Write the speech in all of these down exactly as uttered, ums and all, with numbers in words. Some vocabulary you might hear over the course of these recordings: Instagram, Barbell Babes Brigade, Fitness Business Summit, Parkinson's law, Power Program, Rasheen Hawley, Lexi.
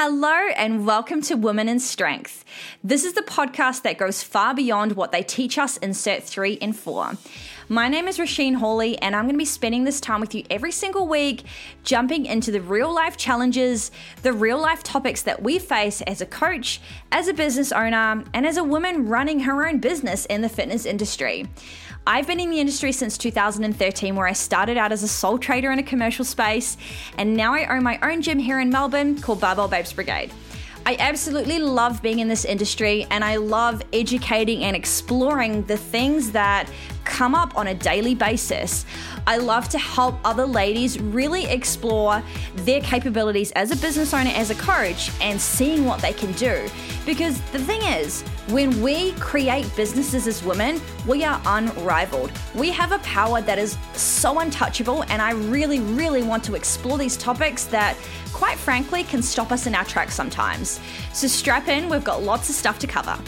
Hello and welcome to Women in Strength. This is the podcast that goes far beyond what they teach us in Cert three and four. My name is Rasheen Hawley and I'm going to be spending this time with you every single week, jumping into the real life challenges, the real life topics that we face as a coach, as a business owner, and as a woman running her own business in the fitness industry. I've been in the industry since two thousand thirteen, where I started out as a sole trader in a commercial space, and now I own my own gym here in Melbourne called Barbell Babes Brigade. I absolutely love being in this industry, and I love educating and exploring the things that come up on a daily basis. I love to help other ladies really explore their capabilities as a business owner, as a coach, and seeing what they can do. Because the thing is, when we create businesses as women, we are unrivaled. We have a power that is so untouchable, and I really, really want to explore these topics that, quite frankly, can stop us in our tracks sometimes. So strap in, we've got lots of stuff to cover.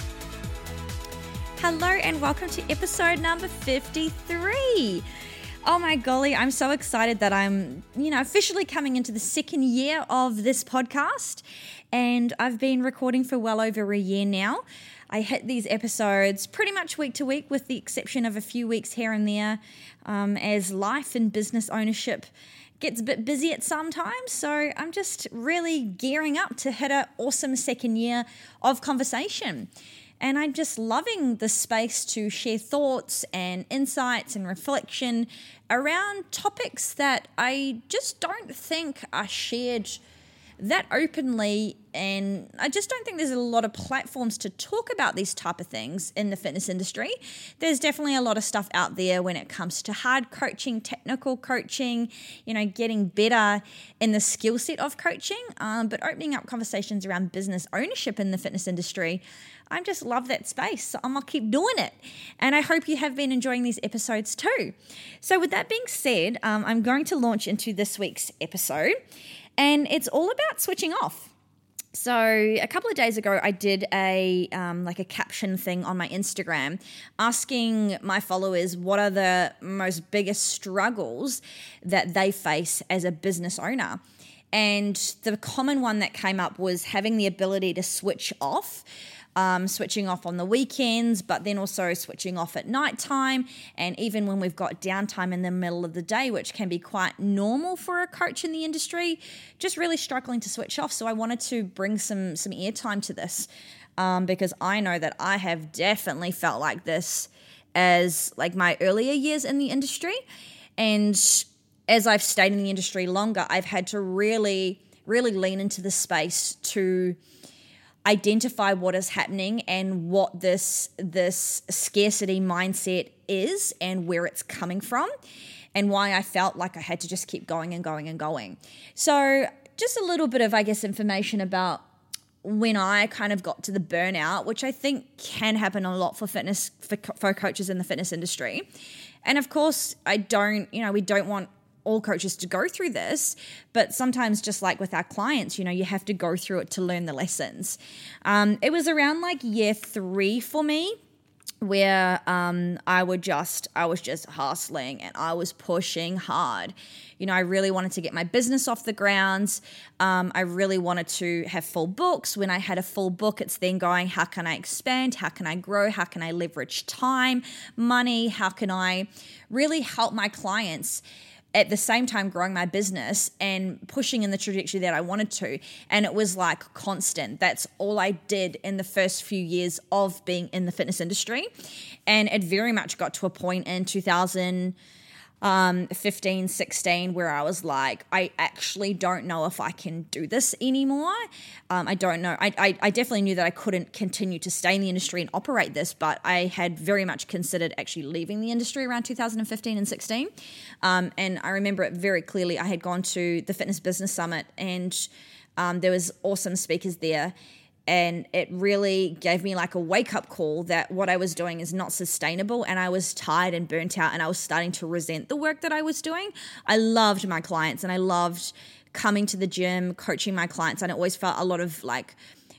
Hello and welcome to episode number fifty-three. Oh my golly, I'm so excited that I'm, you know, officially coming into the second year of this podcast, and I've been recording for well over a year now. I hit these episodes pretty much week to week, with the exception of a few weeks here and there, um, as life and business ownership gets a bit busy at some times. So I'm just really gearing up to hit an awesome second year of conversation. And I'm just loving the space to share thoughts and insights and reflection around topics that I just don't think are shared that openly, and I just don't think there's a lot of platforms to talk about these type of things in the fitness industry. There's definitely a lot of stuff out there when it comes to hard coaching, technical coaching, you know, getting better in the skill set of coaching, um, but opening up conversations around business ownership in the fitness industry, I just love that space, so I'm going to keep doing it. And I hope you have been enjoying these episodes too. So with that being said, um, I'm going to launch into this week's episode. And it's all about switching off. So a couple of days ago, I did a um, like a caption thing on my Instagram asking my followers what are the most biggest struggles that they face as a business owner. And the common one that came up was having the ability to switch off. Um, switching off on the weekends, but then also switching off at nighttime, and even when we've got downtime in the middle of the day, which can be quite normal for a coach in the industry, just really struggling to switch off. So I wanted to bring some some airtime to this um, because I know that I have definitely felt like this as like my earlier years in the industry, and as I've stayed in the industry longer, I've had to really, really lean into the space to identify what is happening and what this this scarcity mindset is and where it's coming from, and why I felt like I had to just keep going and going and going. So just a little bit of, I guess, information about when I kind of got to the burnout, which I think can happen a lot for fitness for, for coaches in the fitness industry. And of course, I don't, you know, we don't want all coaches to go through this, but sometimes just like with our clients, you know, you have to go through it to learn the lessons. Um, it was around like year three for me where um, I would just, I was just hustling and I was pushing hard. You know, I really wanted to get my business off the ground. Um, I really wanted to have full books. When I had a full book, it's then going, how can I expand? How can I grow? How can I leverage time, money? How can I really help my clients at the same time growing my business and pushing in the trajectory that I wanted to? And it was like constant. That's all I did in the first few years of being in the fitness industry. And it very much got to a point in two thousand fifteen, sixteen where I was like, I actually don't know if I can do this anymore. Um, I don't know. I, I, I definitely knew that I couldn't continue to stay in the industry and operate this, but I had very much considered actually leaving the industry around two thousand fifteen and sixteen. Um, and I remember it very clearly. I had gone to the Fitness Business Summit, and um, there was awesome speakers there. And it really gave me like a wake-up call that what I was doing is not sustainable, and I was tired and burnt out, and I was starting to resent the work that I was doing. I loved my clients and I loved coming to the gym, coaching my clients, and I always felt a lot of like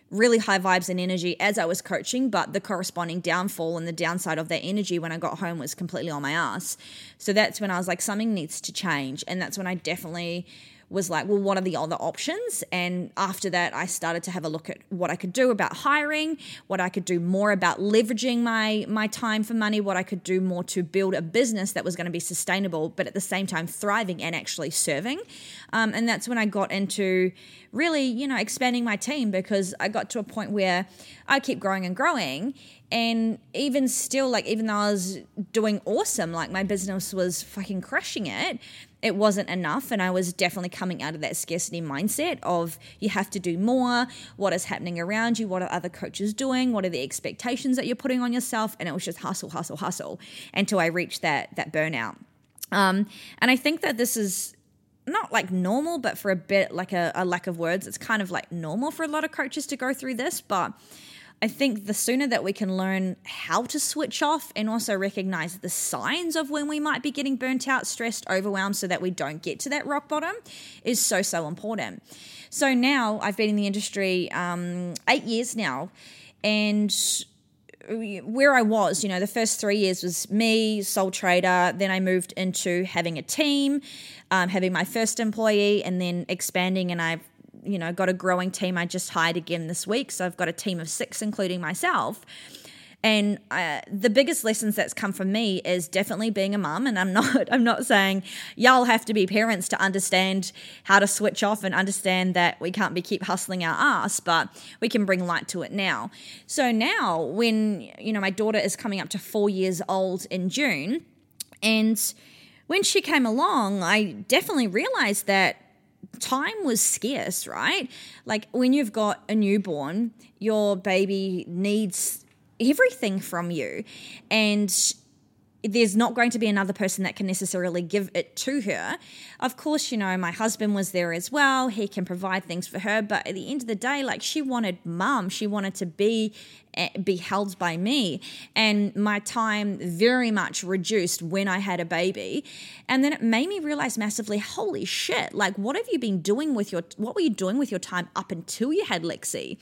really high vibes and energy as I was coaching, but the corresponding downfall and the downside of that energy when I got home was completely on my ass. So that's when I was like, something needs to change, and that's when I definitely was like, well, what are the other options? And after that, I started to have a look at what I could do about hiring, what I could do more about leveraging my my time for money, what I could do more to build a business that was going to be sustainable, but at the same time thriving and actually serving. Um, and that's when I got into really, you know, expanding my team, because I got to a point where I keep growing and growing. And even still, like, even though I was doing awesome, like my business was fucking crushing it, it wasn't enough. And I was definitely coming out of that scarcity mindset of you have to do more. What is happening around you? What are other coaches doing? What are the expectations that you're putting on yourself? And it was just hustle, hustle, hustle until I reached that that burnout. Um, and I think that this is not like normal, but for a bit like a, a lack of words, it's kind of like normal for a lot of coaches to go through this. But I think the sooner that we can learn how to switch off and also recognize the signs of when we might be getting burnt out, stressed, overwhelmed, so that we don't get to that rock bottom is so, so important. So now I've been in the industry um, eight years now, and where I was, you know, the first three years was me, sole trader. Then I moved into having a team, um, having my first employee, and then expanding, and I've you know, got a growing team. I just hired again this week. So I've got a team of six, including myself. And uh, the biggest lessons that's come from me is definitely being a mum. And I'm not, I'm not saying y'all have to be parents to understand how to switch off and understand that we can't be keep hustling our ass, but we can bring light to it now. So now when, you know, my daughter is coming up to four years old in June. And when she came along, I definitely realized that time was scarce, right? Like when you've got a newborn, your baby needs everything from you, and there's not going to be another person that can necessarily give it to her. Of course, you know, my husband was there as well. He can provide things for her. But at the end of the day, like she wanted mum, she wanted to be, be held by me. And my time very much reduced when I had a baby. And then it made me realize massively, holy shit, like what have you been doing with your, what were you doing with your time up until you had Lexi?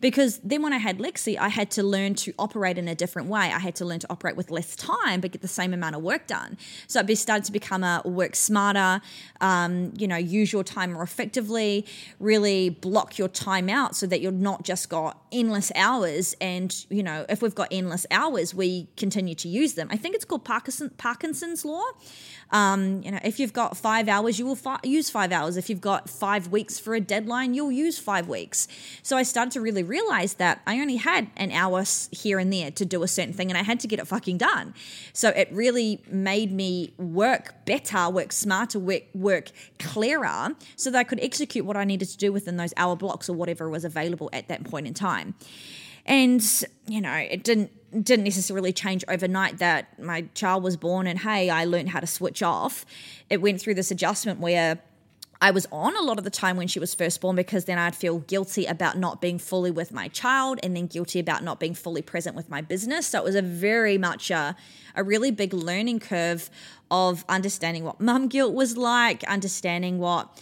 Because then when I had Lexi, I had to learn to operate in a different way. I had to learn to operate with less time, but get the same amount of work done. So it started to become a work smarter, um, you know, use your time more effectively, really block your time out so that you're not just got endless hours. And, you know, if we've got endless hours, we continue to use them. I think it's called Parkinson, Parkinson's law. Um, you know, if you've got five hours, you will fi- use five hours. If you've got five weeks for a deadline, you'll use five weeks. So I started to really realize that I only had an hour here and there to do a certain thing, and I had to get it fucking done. So it really made me work better, work smarter, work, work clearer, so that I could execute what I needed to do within those hour blocks or whatever was available at that point in time. And, you know, it didn't didn't necessarily change overnight that my child was born and, hey, I learned how to switch off. It went through this adjustment where I was on a lot of the time when she was first born, because then I'd feel guilty about not being fully with my child, and then guilty about not being fully present with my business. So it was a very much a, a really big learning curve of understanding what mum guilt was like, understanding what,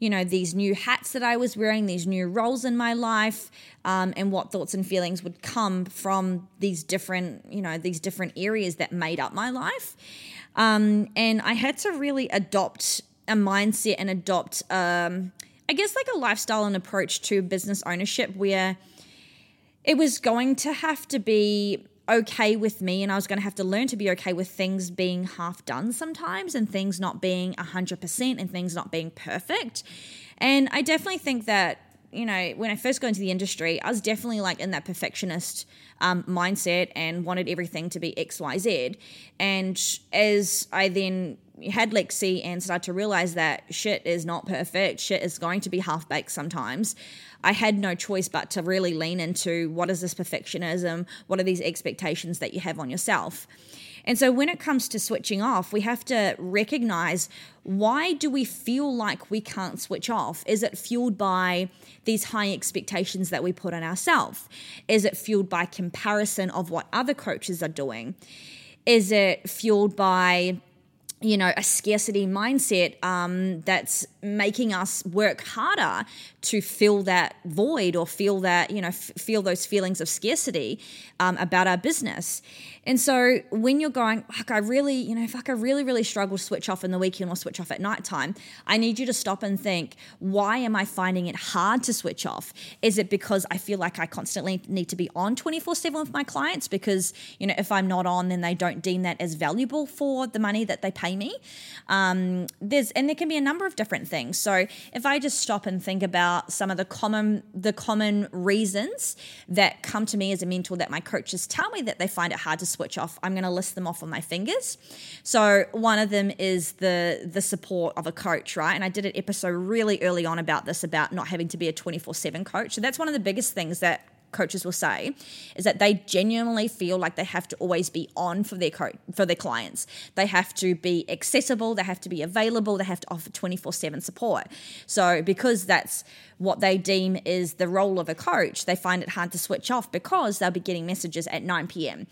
you know, these new hats that I was wearing, these new roles in my life, um, and what thoughts and feelings would come from these different, you know, these different areas that made up my life. Um, and I had to really adopt a mindset and adopt, um, I guess, like a lifestyle and approach to business ownership where it was going to have to be okay with me, and I was going to have to learn to be okay with things being half done sometimes, and things not being one hundred percent, and things not being perfect. And I definitely think that, you know, when I first got into the industry, I was definitely like in that perfectionist um, mindset and wanted everything to be X, Y, Z. And as I then had Lexi and started to realize that shit is not perfect, shit is going to be half-baked sometimes, I had no choice but to really lean into what is this perfectionism, what are these expectations that you have on yourself. And so when it comes to switching off, we have to recognize, why do we feel like we can't switch off? Is it fueled by these high expectations that we put on ourselves? Is it fueled by comparison of what other coaches are doing? Is it fueled by you know, a scarcity mindset um, that's making us work harder to fill that void or feel that, you know, f- feel those feelings of scarcity um, about our business. And so when you're going, fuck, I really, you know, fuck, I really, really struggle to switch off in the weekend or switch off at nighttime, I need you to stop and think, why am I finding it hard to switch off? Is it because I feel like I constantly need to be on twenty-four seven with my clients because, you know, if I'm not on, then they don't deem that as valuable for the money that they pay me. Um, there's and there can be a number of different things. So if I just stop and think about some of the common the common reasons that come to me as a mentor that my coaches tell me that they find it hard to switch off, I'm going to list them off on my fingers. So one of them is the the support of a coach, right? And I did an episode really early on about this, about not having to be a twenty-four seven coach. So that's one of the biggest things that coaches will say, is that they genuinely feel like they have to always be on for their co- for their clients. They have to be accessible, they have to be available, they have to offer twenty-four seven support. So because that's what they deem is the role of a coach, they find it hard to switch off because they'll be getting messages at nine p.m.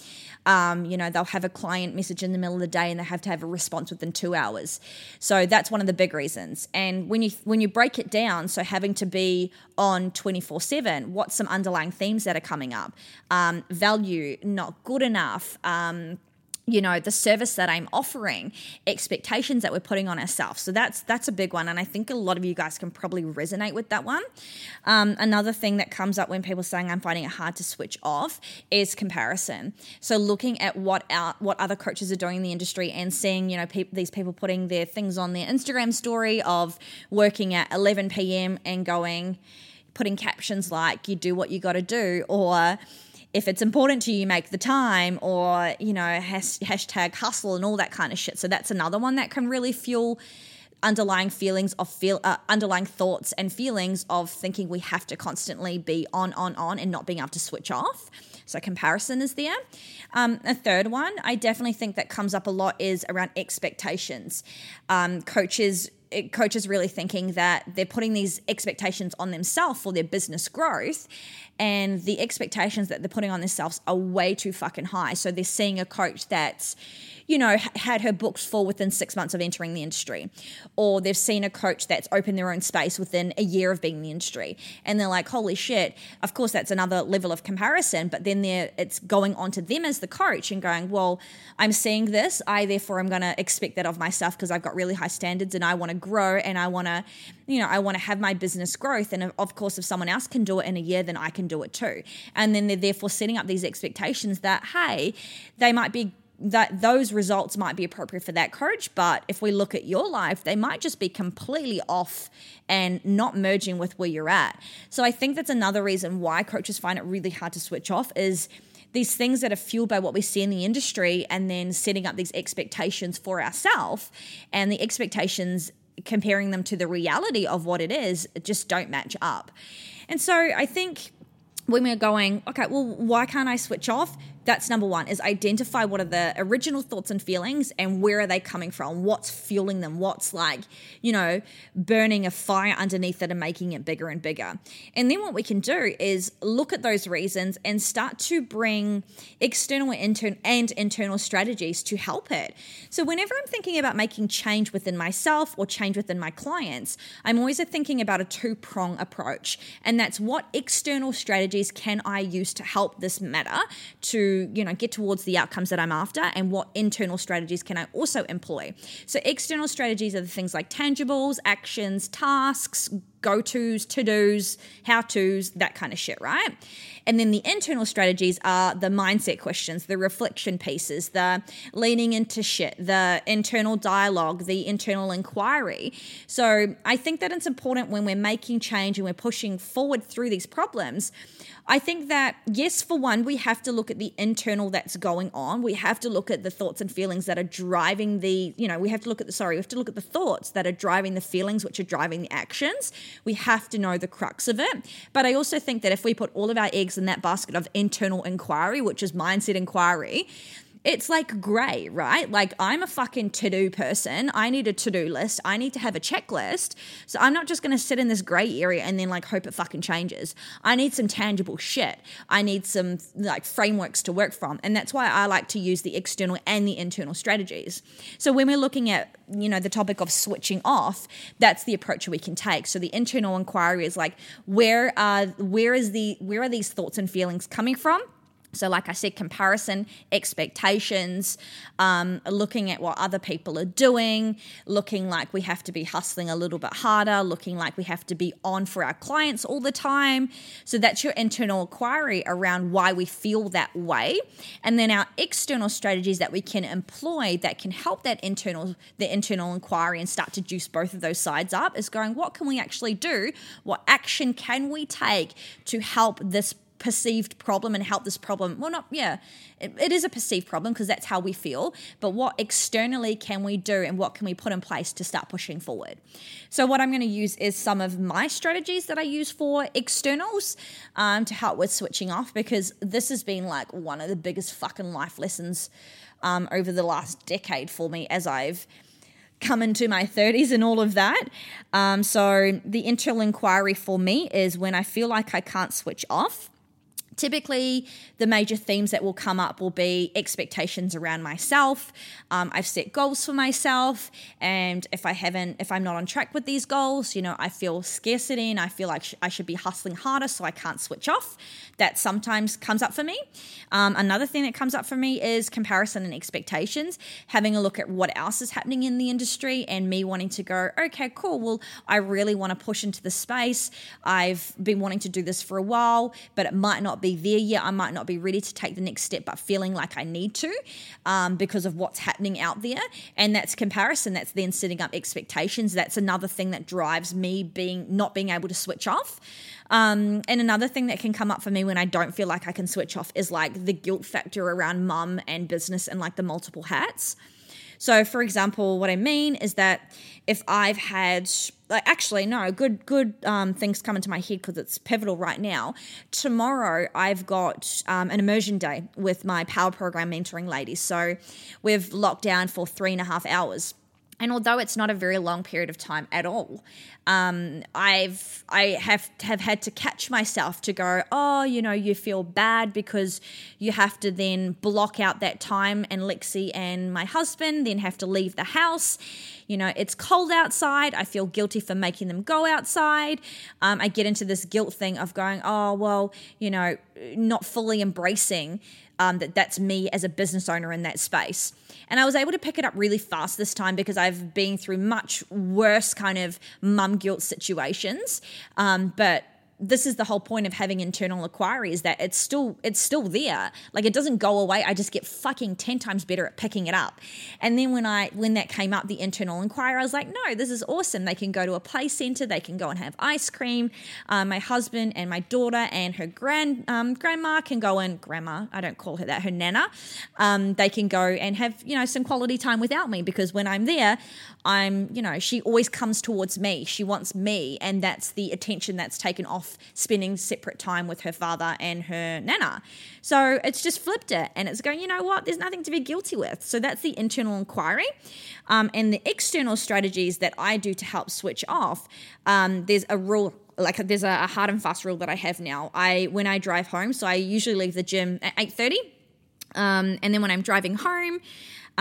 Um, you know, they'll have a client message in the middle of the day and they have to have a response within two hours. So that's one of the big reasons. And when you when you break it down, so having to be on twenty-four seven, what's some underlying themes that are coming up? Um, value, not good enough, um, you know, the service that I'm offering, expectations that we're putting on ourselves. So that's that's a big one. And I think a lot of you guys can probably resonate with that one. Um, another thing that comes up when people are saying I'm finding it hard to switch off is comparison. So looking at what out, what other coaches are doing in the industry and seeing, you know, pe- these people putting their things on their Instagram story of working at eleven p.m. and going, putting captions like, you do what you got to do, or if it's important to you, make the time, or, you know, has, hashtag hustle and all that kind of shit. So that's another one that can really fuel underlying feelings of feel, uh, underlying thoughts and feelings of thinking we have to constantly be on, on, on and not being able to switch off. So comparison is there. Um, a third one I definitely think that comes up a lot is around expectations. Um, coaches It, coaches really thinking that they're putting these expectations on themselves for their business growth, and the expectations that they're putting on themselves are way too fucking high. So they're seeing a coach that's, you know, had her books full within six months of entering the industry, or they've seen a coach that's opened their own space within a year of being in the industry, and they're like, holy shit. Of course, that's another level of comparison, but then they're, it's going on to them as the coach and going, well, I'm seeing this, I therefore I'm going to expect that of myself because I've got really high standards and I want to grow and I want to, you know, I want to have my business growth. And of course, if someone else can do it in a year, then I can do it too. And then they're therefore setting up these expectations that, hey, they might be, that those results might be appropriate for that coach, but if we look at your life, they might just be completely off and not merging with where you're at. So I think that's another reason why coaches find it really hard to switch off, is these things that are fueled by what we see in the industry and then setting up these expectations for ourselves, and the expectations, comparing them to the reality of what it is, just don't match up. And so I think when we're going, okay, well, why can't I switch off? That's number one, is identify what are the original thoughts and feelings and where are they coming from? What's fueling them? What's like, you know, burning a fire underneath it and making it bigger and bigger. And then what we can do is look at those reasons and start to bring external and internal strategies to help it. So whenever I'm thinking about making change within myself or change within my clients, I'm always thinking about a two-prong approach. And that's, what external strategies can I use to help this matter to, you know, get towards the outcomes that I'm after, and what internal strategies can I also employ? So external strategies are the things like tangibles, actions, tasks, go-tos, to-dos, how-tos, that kind of shit, right? And then the internal strategies are the mindset questions, the reflection pieces, the leaning into shit, the internal dialogue, the internal inquiry. So I think that it's important when we're making change and we're pushing forward through these problems, I think that, yes, for one, we have to look at the internal that's going on. We have to look at the thoughts and feelings that are driving the, you know, we have to look at the, sorry, we have to look at the thoughts that are driving the feelings, which are driving the actions. We have to know the crux of it. But I also think that if we put all of our eggs in that basket of internal inquiry, which is mindset inquiry, it's like gray, right? Like I'm a fucking to-do person. I need a to-do list. I need to have a checklist. So I'm not just going to sit in this gray area and then like hope it fucking changes. I need some tangible shit. I need some like frameworks to work from. And that's why I like to use the external and the internal strategies. So when we're looking at, you know, the topic of switching off, that's the approach we can take. So the internal inquiry is like, where are, where is the, where are these thoughts and feelings coming from? So like I said, comparison, expectations, um, looking at what other people are doing, looking like we have to be hustling a little bit harder, looking like we have to be on for our clients all the time. So that's your internal inquiry around why we feel that way. And then our external strategies that we can employ that can help that internal, the internal inquiry and start to juice both of those sides up is going, what can we actually do? What action can we take to help this perceived problem and help this problem? Well, not, yeah, it, it is a perceived problem because that's how we feel, but what externally can we do and what can we put in place to start pushing forward? So what I'm going to use is some of my strategies that I use for externals um, to help with switching off, because this has been like one of the biggest fucking life lessons um, over the last decade for me as I've come into my thirties and all of that. Um, so the internal inquiry for me is when I feel like I can't switch off. Typically, the major themes that will come up will be expectations around myself. Um, I've set goals for myself, and if I haven't, if I'm not on track with these goals, you know, I feel scarcity and I feel like sh- I should be hustling harder, so I can't switch off. That sometimes comes up for me. Um, another thing that comes up for me is comparison and expectations, having a look at what else is happening in the industry and me wanting to go, okay, cool, well, I really want to push into the space. I've been wanting to do this for a while, but it might not be there yet. I might not be ready to take the next step, but feeling like I need to um, because of what's happening out there. And that's comparison. That's then setting up expectations. That's another thing that drives me being not being able to switch off. Um, and another thing that can come up for me when I don't feel like I can switch off is like the guilt factor around mum and business and like the multiple hats. So for example, what I mean is that if I've had, like, actually, no, good, good um, things come into my head because it's pivotal right now. Tomorrow I've got um, an immersion day with my Power Program mentoring ladies. So we've locked down for three and a half hours. And although it's not a very long period of time at all, um, I've I have have had to catch myself to go, oh, you know, you feel bad because you have to then block out that time, and Lexi and my husband then have to leave the house. You know, it's cold outside. I feel guilty for making them go outside. Um, I get into this guilt thing of going, oh, well, you know, not fully embracing Um, that that's me as a business owner in that space. And I was able to pick it up really fast this time because I've been through much worse kind of mum guilt situations. Um, but this is the whole point of having internal inquiries, that it's still it's still there. Like it doesn't go away. I just get fucking ten times better at picking it up. And then when I when that came up, the internal inquiry, I was like, no, this is awesome. They can go to a play center. They can go and have ice cream. Uh, my husband and my daughter and her grand um, grandma can go and grandma. I don't call her that. Her nana. Um, they can go and have, you know, some quality time without me, because when I'm there, I'm you know she always comes towards me. She wants me, and that's the attention that's taken off spending separate time with her father and her nana. So it's just flipped it, and it's going, you know what, there's nothing to be guilty with. So that's the internal inquiry. Um, and the external strategies that I do to help switch off, um, there's a rule, like there's a hard and fast rule that I have now. I when I drive home, so I usually leave the gym at eight thirty, um, and then when I'm driving home,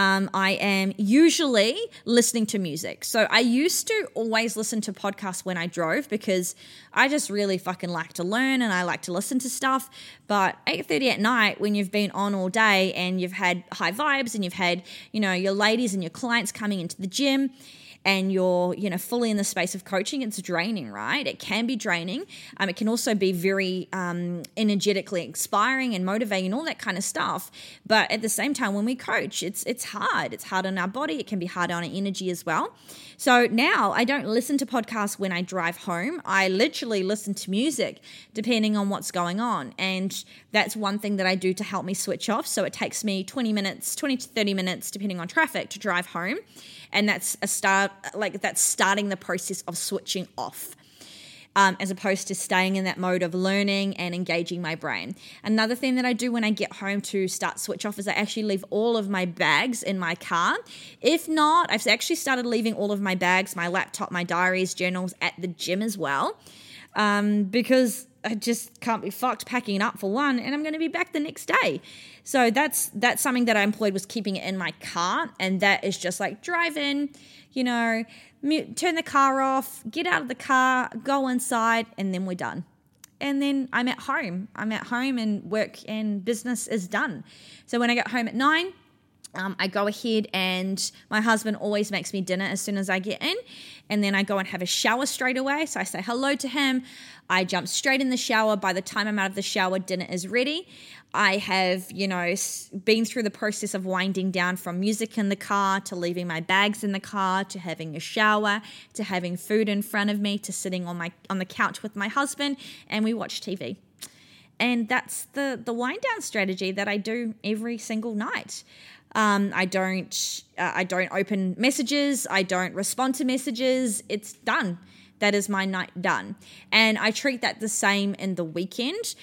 Um, I am usually listening to music. So I used to always listen to podcasts when I drove because I just really fucking like to learn and I like to listen to stuff. But eight thirty at night, when you've been on all day and you've had high vibes and you've had, you know, your ladies and your clients coming into the gym, and you're, you know, fully in the space of coaching, it's draining, right? It can be draining. Um, it can also be very um, energetically inspiring and motivating and all that kind of stuff. But at the same time, when we coach, it's it's hard. It's hard on our body. It can be hard on our energy as well. So now I don't listen to podcasts when I drive home. I literally listen to music depending on what's going on. And that's one thing that I do to help me switch off. So it takes me twenty minutes, twenty to thirty minutes, depending on traffic, to drive home. And that's a start, like that's starting the process of switching off. um, as opposed to staying in that mode of learning and engaging my brain. Another thing that I do when I get home to start switch off is I actually leave all of my bags in my car. If not, I've actually started leaving all of my bags, my laptop, my diaries, journals at the gym as well, um, because I just can't be fucked packing it up for one, and I'm going to be back the next day. So that's that's something that I employed, was keeping it in my car, and that is just like drive in, you know, mute, turn the car off, get out of the car, go inside, and then we're done. And then I'm at home. I'm at home and work and business is done. So when I get home at nine, Um, I go ahead and my husband always makes me dinner as soon as I get in, and then I go and have a shower straight away. So I say hello to him. I jump straight in the shower. By the time I'm out of the shower, dinner is ready. I have, you know, been through the process of winding down from music in the car to leaving my bags in the car to having a shower to having food in front of me to sitting on my on the couch with my husband, and we watch T V. And that's the, the wind down strategy that I do every single night. Um, I don't, uh, I don't open messages. I don't respond to messages. It's done. That is my night done. And I treat that the same in the weekend.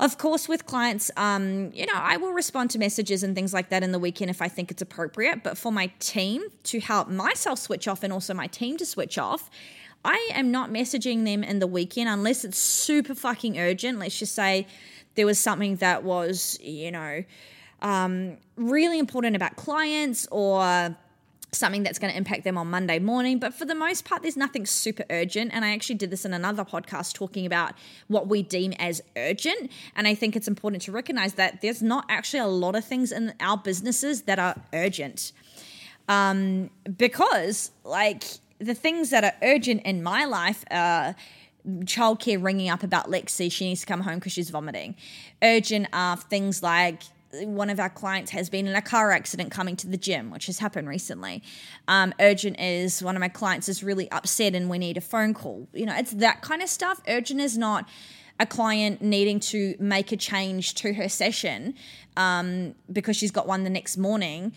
Of course, with clients, um, you know, I will respond to messages and things like that in the weekend if I think it's appropriate. But for my team, to help myself switch off and also my team to switch off, I am not messaging them in the weekend unless it's super fucking urgent. Let's just say there was something that was, you know, Um, really important about clients or something that's going to impact them on Monday morning. But for the most part, there's nothing super urgent. And I actually did this in another podcast talking about what we deem as urgent. And I think it's important to recognize that there's not actually a lot of things in our businesses that are urgent. Um, because like the things that are urgent in my life are childcare ringing up about Lexi. She needs to come home because she's vomiting. Urgent are things like, one of our clients has been in a car accident coming to the gym, which has happened recently. Um, urgent is one of my clients is really upset and we need a phone call. You know, it's that kind of stuff. Urgent is not a client needing to make a change to her session um, because she's got one the next morning.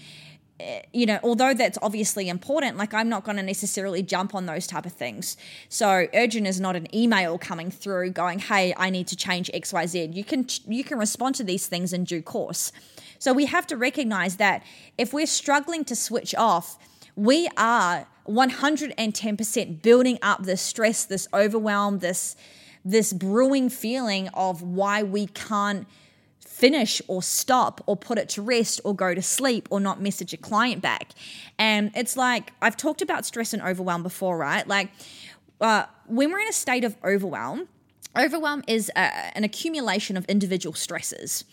You know, although that's obviously important, like I'm not going to necessarily jump on those type of things. So urgent is not an email coming through going, hey, I need to change X, Y, Z. You can, you can respond to these things in due course. So we have to recognize that if we're struggling to switch off, we are one hundred ten percent building up this stress, this overwhelm, this, this brewing feeling of why we can't finish or stop or put it to rest or go to sleep or not message a client back. And it's like, I've talked about stress and overwhelm before, right? Like uh, when we're in a state of overwhelm, overwhelm is a, an accumulation of individual stresses.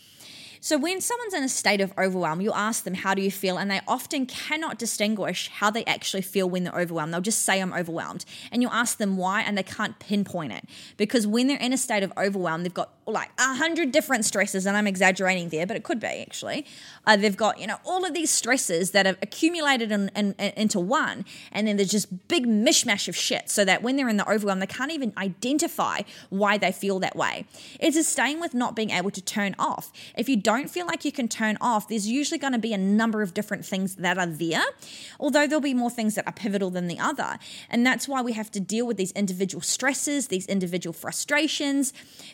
So when someone's in a state of overwhelm, you ask them, how do you feel? And they often cannot distinguish how they actually feel when they're overwhelmed. They'll just say, I'm overwhelmed. And you ask them why, and they can't pinpoint it. Because when they're in a state of overwhelm, they've got like a hundred different stresses, and I'm exaggerating there, but it could be actually. Uh, they've got, you know, all of these stresses that have accumulated in, in, in, into one, and then there's just big mishmash of shit so that when they're in the overwhelm, they can't even identify why they feel that way. It's the same with not being able to turn off. If you don't don't feel like you can turn off, there's usually going to be a number of different things that are there, although there'll be more things that are pivotal than the other. And that's why we have to deal with these individual stresses, these individual frustrations,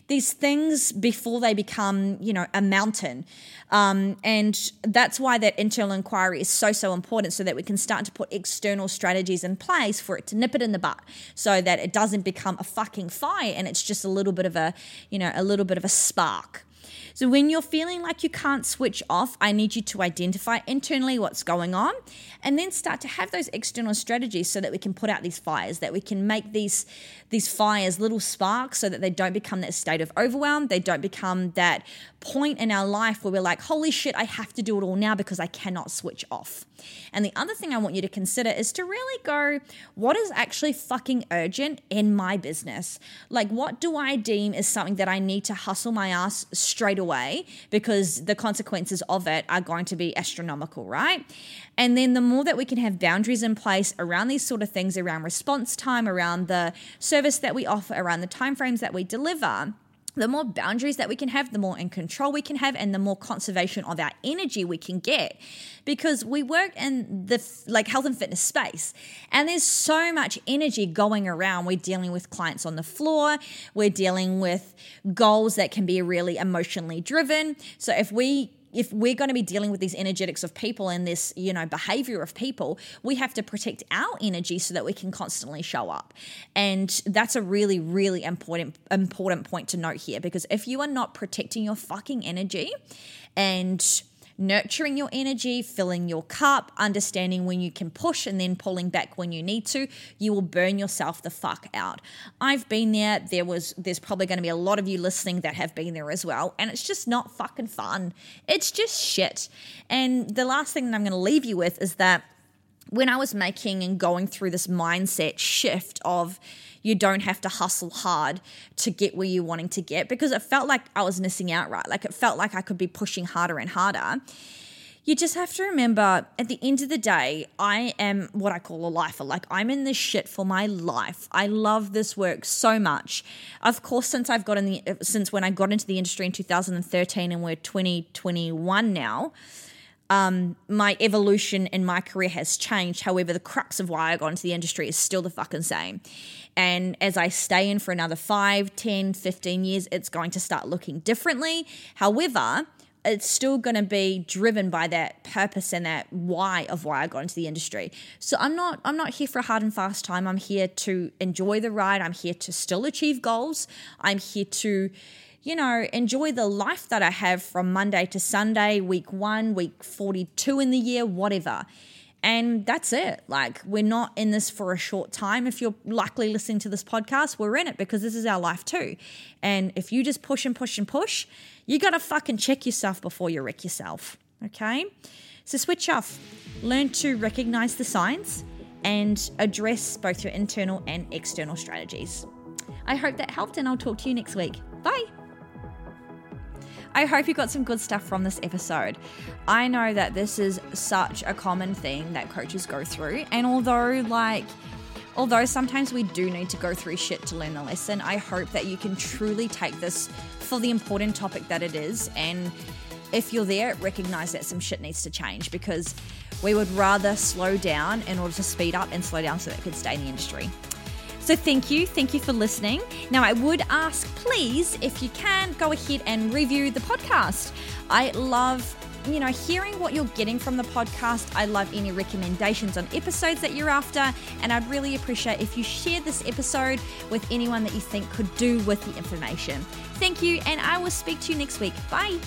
these things before they become, you know, a mountain. Um, and that's why that internal inquiry is so, so important, so that we can start to put external strategies in place for it to nip it in the butt, so that it doesn't become a fucking fire and it's just a little bit of a, you know, a little bit of a spark. So when you're feeling like you can't switch off, I need you to identify internally what's going on, and then start to have those external strategies so that we can put out these fires, that we can make these, these fires little sparks so that they don't become that state of overwhelm. They don't become that point in our life where we're like, holy shit, I have to do it all now because I cannot switch off. And the other thing I want you to consider is to really go, what is actually fucking urgent in my business? Like, what do I deem is something that I need to hustle my ass straight away? Way, because the consequences of it are going to be astronomical, right? And then the more that we can have boundaries in place around these sort of things, around response time, around the service that we offer, around the timeframes that we deliver, the more boundaries that we can have, the more in control we can have, and the more conservation of our energy we can get, because we work in the like health and fitness space and there's so much energy going around. We're dealing with clients on the floor. We're dealing with goals that can be really emotionally driven. So if we If we're going to be dealing with these energetics of people and this, you know, behavior of people, we have to protect our energy so that we can constantly show up. And that's a really, really important, important point to note here, because if you are not protecting your fucking energy and nurturing your energy, filling your cup, understanding when you can push and then pulling back when you need to, you will burn yourself the fuck out. I've been there. There was, there's probably going to be a lot of you listening that have been there as well. And it's just not fucking fun. It's just shit. And the last thing that I'm going to leave you with is that when I was making and going through this mindset shift of you don't have to hustle hard to get where you're wanting to get, because it felt like I was missing out, right? Like it felt like I could be pushing harder and harder. You just have to remember, at the end of the day, I am what I call a lifer. Like, I'm in this shit for my life. I love this work so much. Of course, since I've got in the, since when I got into the industry in two thousand thirteen, and we're twenty twenty-one now, Um, my evolution in my career has changed. However, the crux of why I got into the industry is still the fucking same. And as I stay in for another five, ten, fifteen years, it's going to start looking differently. However, it's still going to be driven by that purpose and that why of why I got into the industry. So I'm not, I'm not here for a hard and fast time. I'm here to enjoy the ride. I'm here to still achieve goals. I'm here to, you know, enjoy the life that I have from Monday to Sunday, week one, week forty-two in the year, whatever. And that's it. Like, we're not in this for a short time. If you're likely listening to this podcast, we're in it because this is our life too. And if you just push and push and push, you got to fucking check yourself before you wreck yourself. Okay? So switch off, learn to recognize the signs and address both your internal and external strategies. I hope that helped, and I'll talk to you next week. Bye. I hope you got some good stuff from this episode. I know that this is such a common thing that coaches go through. And although like, although sometimes we do need to go through shit to learn the lesson, I hope that you can truly take this for the important topic that it is. And if you're there, recognize that some shit needs to change, because we would rather slow down in order to speed up and slow down so that it could stay in the industry. So thank you. Thank you for listening. Now, I would ask, please, if you can, go ahead and review the podcast. I love, you know, hearing what you're getting from the podcast. I love any recommendations on episodes that you're after. And I'd really appreciate if you share this episode with anyone that you think could do with the information. Thank you. And I will speak to you next week. Bye.